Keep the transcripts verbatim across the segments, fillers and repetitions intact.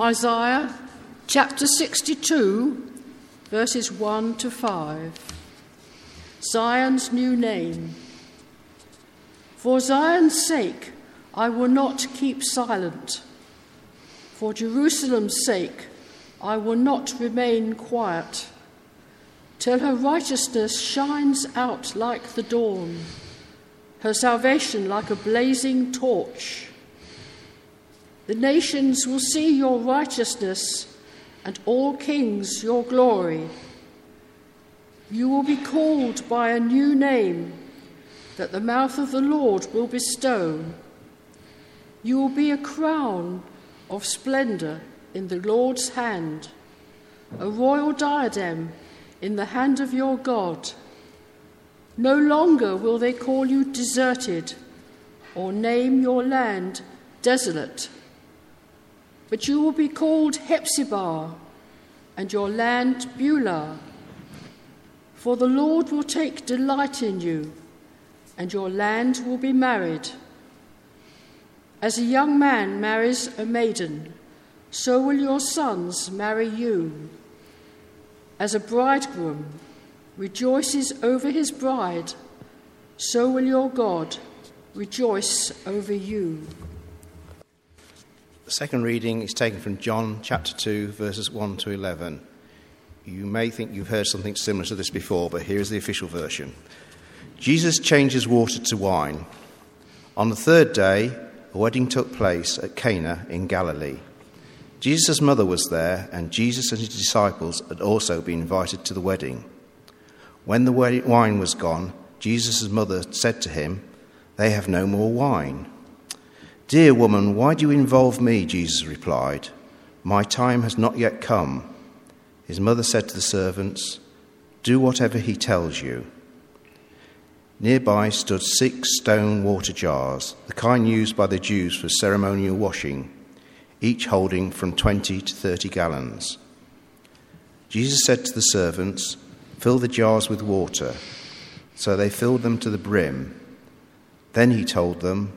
Isaiah chapter sixty-two, verses one to five. Zion's new name. For Zion's sake, I will not keep silent. For Jerusalem's sake, I will not remain quiet, till her righteousness shines out like the dawn, her salvation like a blazing torch. The nations will see your righteousness, and all kings your glory. You will be called by a new name that the mouth of the Lord will bestow. You will be a crown of splendor in the Lord's hand, a royal diadem in the hand of your God. No longer will they call you deserted or name your land desolate, but you will be called Hephzibah and your land Beulah. For the Lord will take delight in you, and your land will be married. As a young man marries a maiden, so will your sons marry you. As a bridegroom rejoices over his bride, so will your God rejoice over you. The second reading is taken from John chapter two, verses one to eleven. You may think you've heard something similar to this before, but here is the official version. Jesus changes water to wine. On the third day, a wedding took place at Cana in Galilee. Jesus' mother was there, and Jesus and his disciples had also been invited to the wedding. When the wine was gone, Jesus' mother said to him, "They have no more wine." "Dear woman, why do you involve me?" Jesus replied. "My time has not yet come." His mother said to the servants, "Do whatever he tells you." Nearby stood six stone water jars, the kind used by the Jews for ceremonial washing, each holding from twenty to thirty gallons. Jesus said to the servants, "Fill the jars with water." So they filled them to the brim. Then he told them,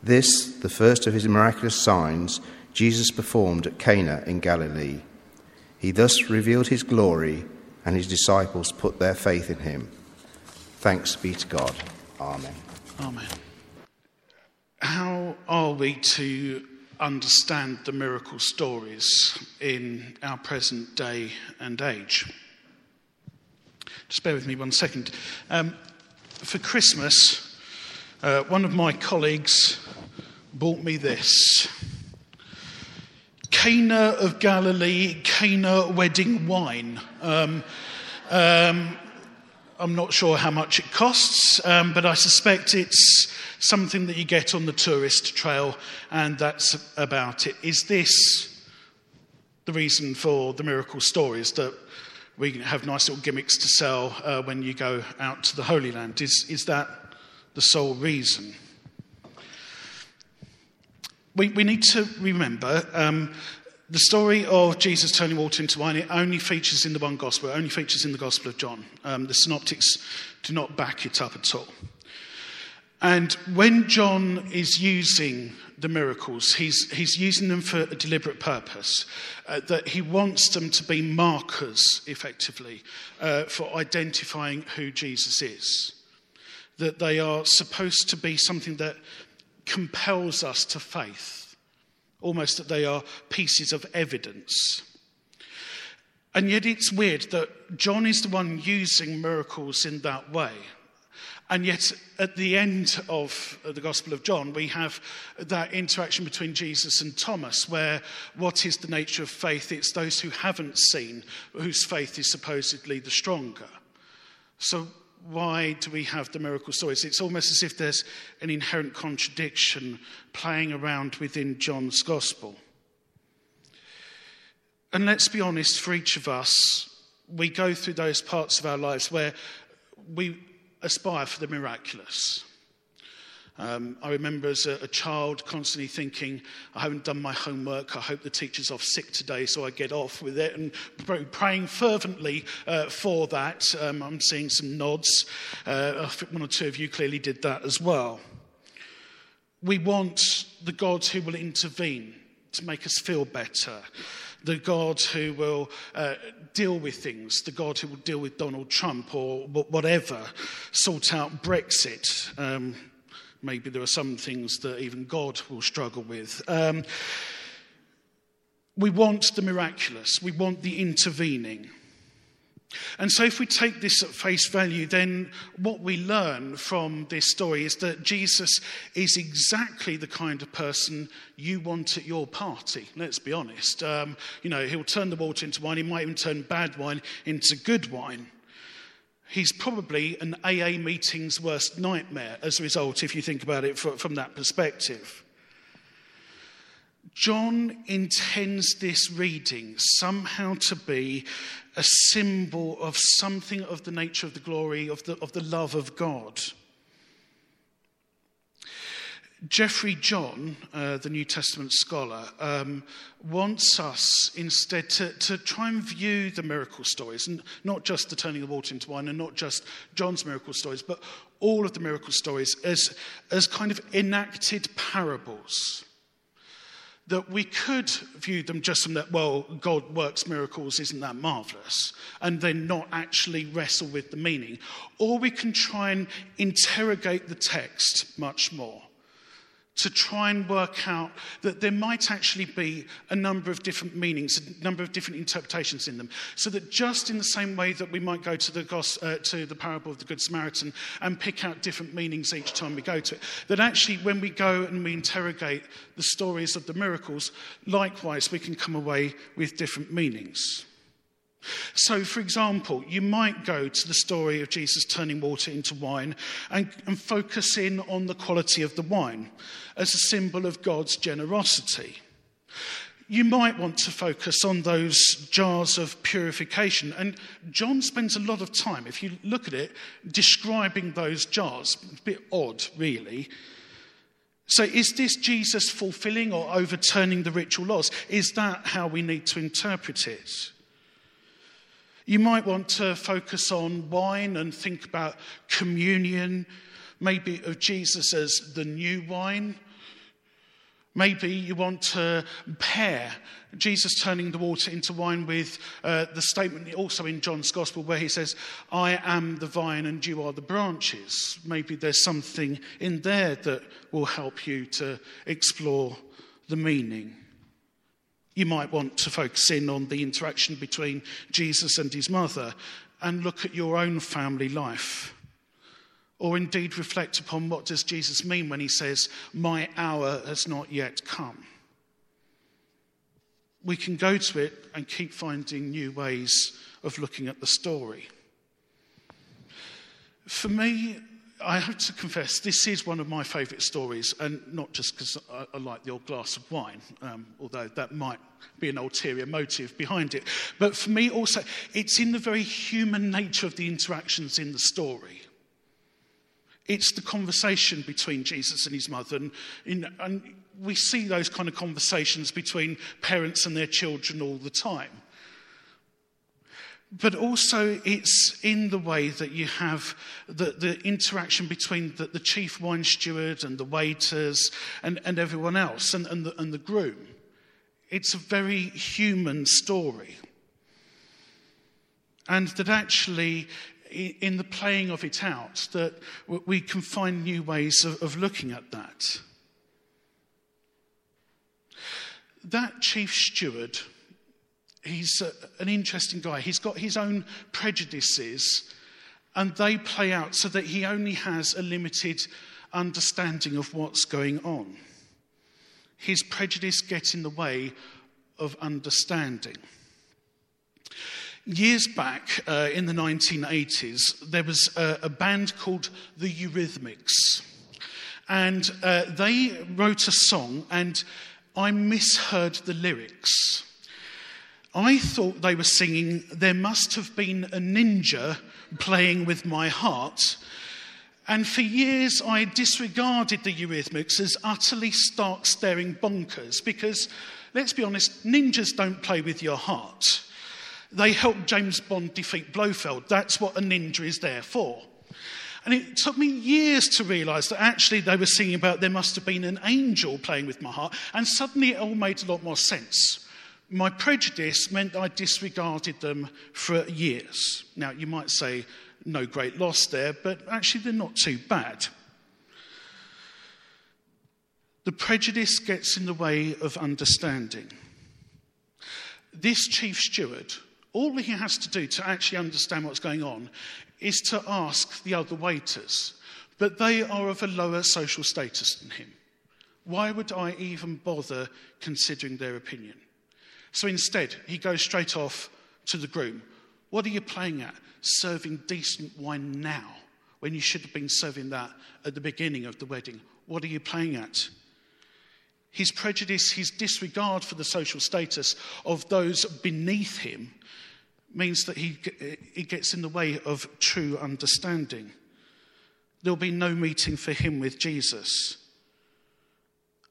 This, the first of his miraculous signs, Jesus performed at Cana in Galilee. He thus revealed his glory, and his disciples put their faith in him. Thanks be to God. Amen. Amen. How are we to understand the miracle stories in our present day and age? Just bear with me one second. Um, for Christmas, uh, one of my colleagues bought me this. Cana of Galilee, Cana wedding wine. Um, um, I'm not sure how much it costs, um, but I suspect it's something that you get on the tourist trail, and that's about it. Is this the reason for the miracle stories, that we have nice little gimmicks to sell uh, when you go out to the Holy Land? Is, is that the sole reason? We, we need to remember um, the story of Jesus turning water into wine. It only features in the one gospel. It only features in the Gospel of John. Um, the synoptics do not back it up at all. And when John is using the miracles, he's he's using them for a deliberate purpose, uh, that he wants them to be markers, effectively, uh, for identifying who Jesus is. That they are supposed to be something that compels us to faith, almost that they are pieces of evidence. And yet it's weird that John is the one using miracles in that way. And yet at the end of the Gospel of John, we have that interaction between Jesus and Thomas, where what is the nature of faith? It's those who haven't seen, whose faith is supposedly the stronger. So why do we have the miracle stories? It's almost as if there's an inherent contradiction playing around within John's gospel. And let's be honest, for each of us, we go through those parts of our lives where we aspire for the miraculous. Um, I remember as a, a child constantly thinking, I haven't done my homework, I hope the teacher's off sick today so I get off with it, and praying fervently uh, for that. Um, I'm seeing some nods. Uh, I think one or two of you clearly did that as well. We want the God who will intervene to make us feel better, the God who will uh, deal with things, the God who will deal with Donald Trump or whatever, sort out Brexit. Um, Maybe there are some things that even God will struggle with. Um, we want the miraculous. We want the intervening. And so if we take this at face value, then what we learn from this story is that Jesus is exactly the kind of person you want at your party. Let's be honest. Um, you know, he'll turn the water into wine. He might even turn bad wine into good wine. He's probably an A A meeting's worst nightmare as a result, if you think about it from that perspective. John intends this reading somehow to be a symbol of something of the nature of the glory, of the, of the love of God. Geoffrey John, uh, the New Testament scholar, um, wants us instead to, to try and view the miracle stories, and not just the turning of water into wine, and not just John's miracle stories, but all of the miracle stories as, as kind of enacted parables. That we could view them just from that, well, God works miracles, isn't that marvellous? And then not actually wrestle with the meaning. Or we can try and interrogate the text much more, to try and work out that there might actually be a number of different meanings, a number of different interpretations in them. So that just in the same way that we might go to the gos- uh, to the parable of the Good Samaritan and pick out different meanings each time we go to it, that actually when we go and we interrogate the stories of the miracles, likewise we can come away with different meanings. So, for example, you might go to the story of Jesus turning water into wine and, and focus in on the quality of the wine as a symbol of God's generosity. You might want to focus on those jars of purification. And John spends a lot of time, if you look at it, describing those jars. A bit odd, really. So is this Jesus fulfilling or overturning the ritual laws? Is that how we need to interpret it? You might want to focus on wine and think about communion, maybe of Jesus as the new wine. Maybe you want to pair Jesus turning the water into wine with uh, the statement also in John's Gospel where he says, I am the vine and you are the branches. Maybe there's something in there that will help you to explore the meaning. You might want to focus in on the interaction between Jesus and his mother and look at your own family life. Or indeed reflect upon what does Jesus mean when he says, my hour has not yet come. We can go to it and keep finding new ways of looking at the story. For me, I have to confess, this is one of my favourite stories, and not just because I, I like the old glass of wine, um, although that might be an ulterior motive behind it. But for me also, it's in the very human nature of the interactions in the story. It's the conversation between Jesus and his mother, and, in, and we see those kind of conversations between parents and their children all the time. But also it's in the way that you have the, the interaction between the, the chief wine steward and the waiters and, and everyone else and, and, the, and the groom. It's a very human story. And that actually in the playing of it out that we can find new ways of, of looking at that. That chief steward, he's an interesting guy. He's got his own prejudices and they play out so that he only has a limited understanding of what's going on. His prejudice gets in the way of understanding. Years back uh, in the nineteen eighties, there was a, a band called the Eurythmics. And uh, they wrote a song and I misheard the lyrics. I thought they were singing, "There must have been a ninja playing with my heart." And for years, I disregarded the Eurythmics as utterly stark, staring bonkers because, let's be honest, ninjas don't play with your heart. They helped James Bond defeat Blofeld. That's what a ninja is there for. And it took me years to realise that actually they were singing about there must have been an angel playing with my heart. And suddenly it all made a lot more sense. My prejudice meant that I disregarded them for years. Now, you might say, no great loss there, but actually they're not too bad. The prejudice gets in the way of understanding. This chief steward, all he has to do to actually understand what's going on is to ask the other waiters, but they are of a lower social status than him. Why would I even bother considering their opinion? So instead, he goes straight off to the groom. What are you playing at? Serving decent wine now, when you should have been serving that at the beginning of the wedding. What are you playing at? His prejudice, his disregard for the social status of those beneath him means that he it gets in the way of true understanding. There'll be no meeting for him with Jesus.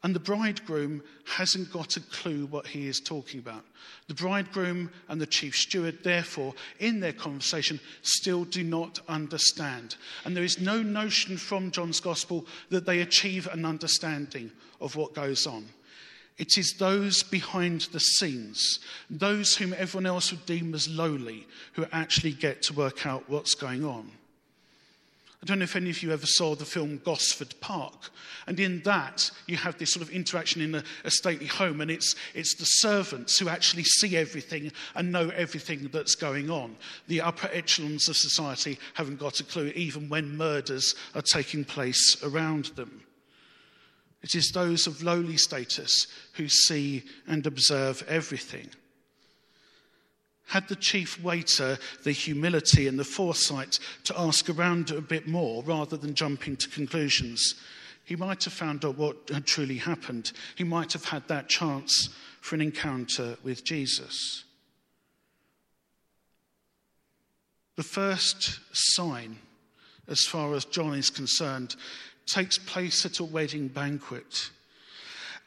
And the bridegroom hasn't got a clue what he is talking about. The bridegroom and the chief steward, therefore, in their conversation, still do not understand. And there is no notion from John's Gospel that they achieve an understanding of what goes on. It is those behind the scenes, those whom everyone else would deem as lowly, who actually get to work out what's going on. I don't know if any of you ever saw the film Gosford Park. And in that, you have this sort of interaction in a, a stately home, and it's, it's the servants who actually see everything and know everything that's going on. The upper echelons of society haven't got a clue, even when murders are taking place around them. It is those of lowly status who see and observe everything. Had the chief waiter the humility and the foresight to ask around a bit more rather than jumping to conclusions, he might have found out what had truly happened. He might have had that chance for an encounter with Jesus. The first sign, as far as John is concerned, takes place at a wedding banquet.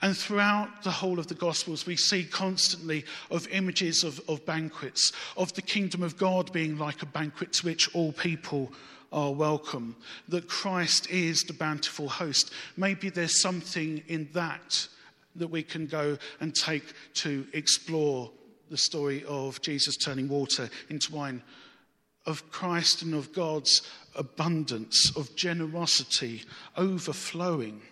And throughout the whole of the Gospels, we see constantly of images of, of banquets, of the kingdom of God being like a banquet to which all people are welcome, that Christ is the bountiful host. Maybe there's something in that that we can go and take to explore the story of Jesus turning water into wine, of Christ and of God's abundance, of generosity, overflowing.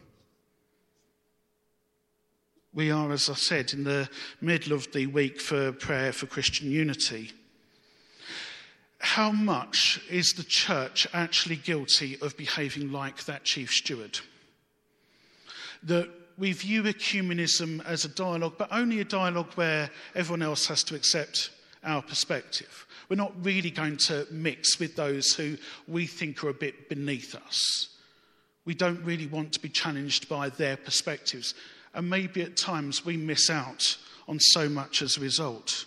We are, as I said, in the middle of the week for prayer for Christian unity. How much is the church actually guilty of behaving like that chief steward? That we view ecumenism as a dialogue, but only a dialogue where everyone else has to accept our perspective. We're not really going to mix with those who we think are a bit beneath us. We don't really want to be challenged by their perspectives. And maybe at times we miss out on so much as a result.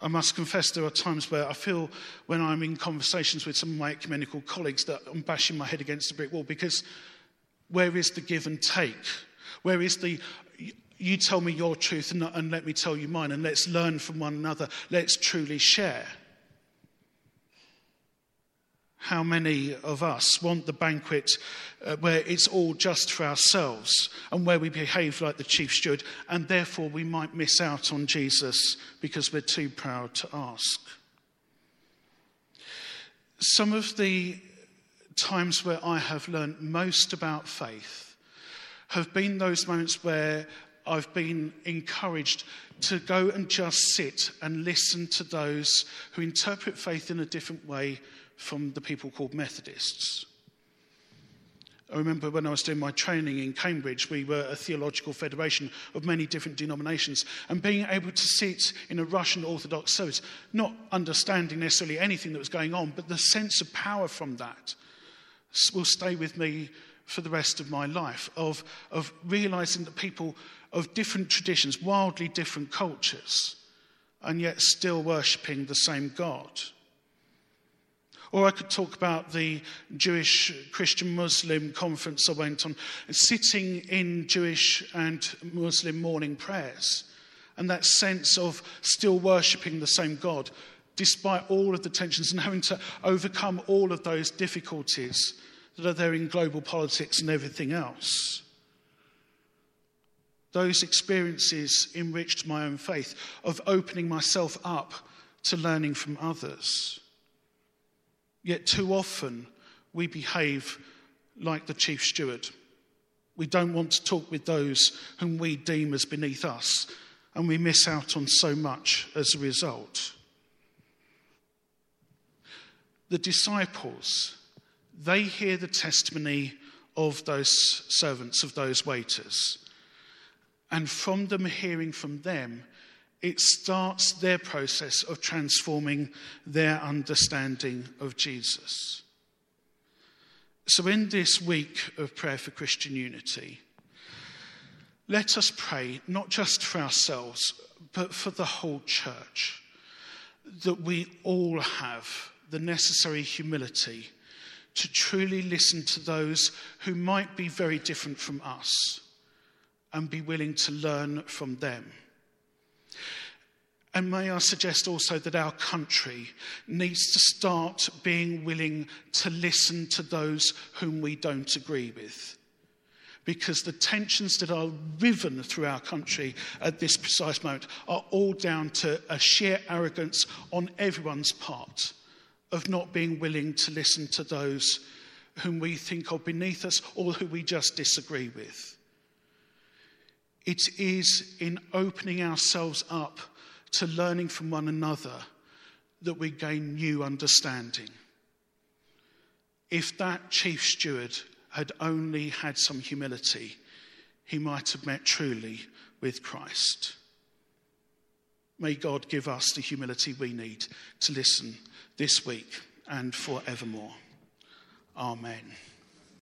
I must confess there are times where I feel when I'm in conversations with some of my ecumenical colleagues that I'm bashing my head against a brick wall because where is the give and take? Where is the, you tell me your truth and, and let me tell you mine and let's learn from one another, let's truly share. How many of us want the banquet uh, where it's all just for ourselves and where we behave like the chief steward and therefore we might miss out on Jesus because we're too proud to ask? Some of the times where I have learned most about faith have been those moments where I've been encouraged to go and just sit and listen to those who interpret faith in a different way from the people called Methodists. I remember when I was doing my training in Cambridge, we were a theological federation of many different denominations, and being able to sit in a Russian Orthodox service, not understanding necessarily anything that was going on, but the sense of power from that will stay with me for the rest of my life, of, of realising that people of different traditions, wildly different cultures, and yet still worshipping the same God. Or I could talk about the Jewish Christian Muslim conference I went on, sitting in Jewish and Muslim morning prayers, and that sense of still worshipping the same God, despite all of the tensions and having to overcome all of those difficulties that are there in global politics and everything else. Those experiences enriched my own faith, of opening myself up to learning from others. Yet too often we behave like the chief steward. We don't want to talk with those whom we deem as beneath us, and we miss out on so much as a result. The disciples, they hear the testimony of those servants, of those waiters. And from them hearing from them, it starts their process of transforming their understanding of Jesus. So in this week of prayer for Christian unity, let us pray not just for ourselves, but for the whole church, that we all have the necessary humility to truly listen to those who might be very different from us and be willing to learn from them. And may I suggest also that our country needs to start being willing to listen to those whom we don't agree with, because the tensions that are riven through our country at this precise moment are all down to a sheer arrogance on everyone's part, of not being willing to listen to those whom we think are beneath us or who we just disagree with. It is in opening ourselves up to learning from one another that we gain new understanding. If that chief steward had only had some humility, he might have met truly with Christ. May God give us the humility we need to listen this week and forevermore. Amen.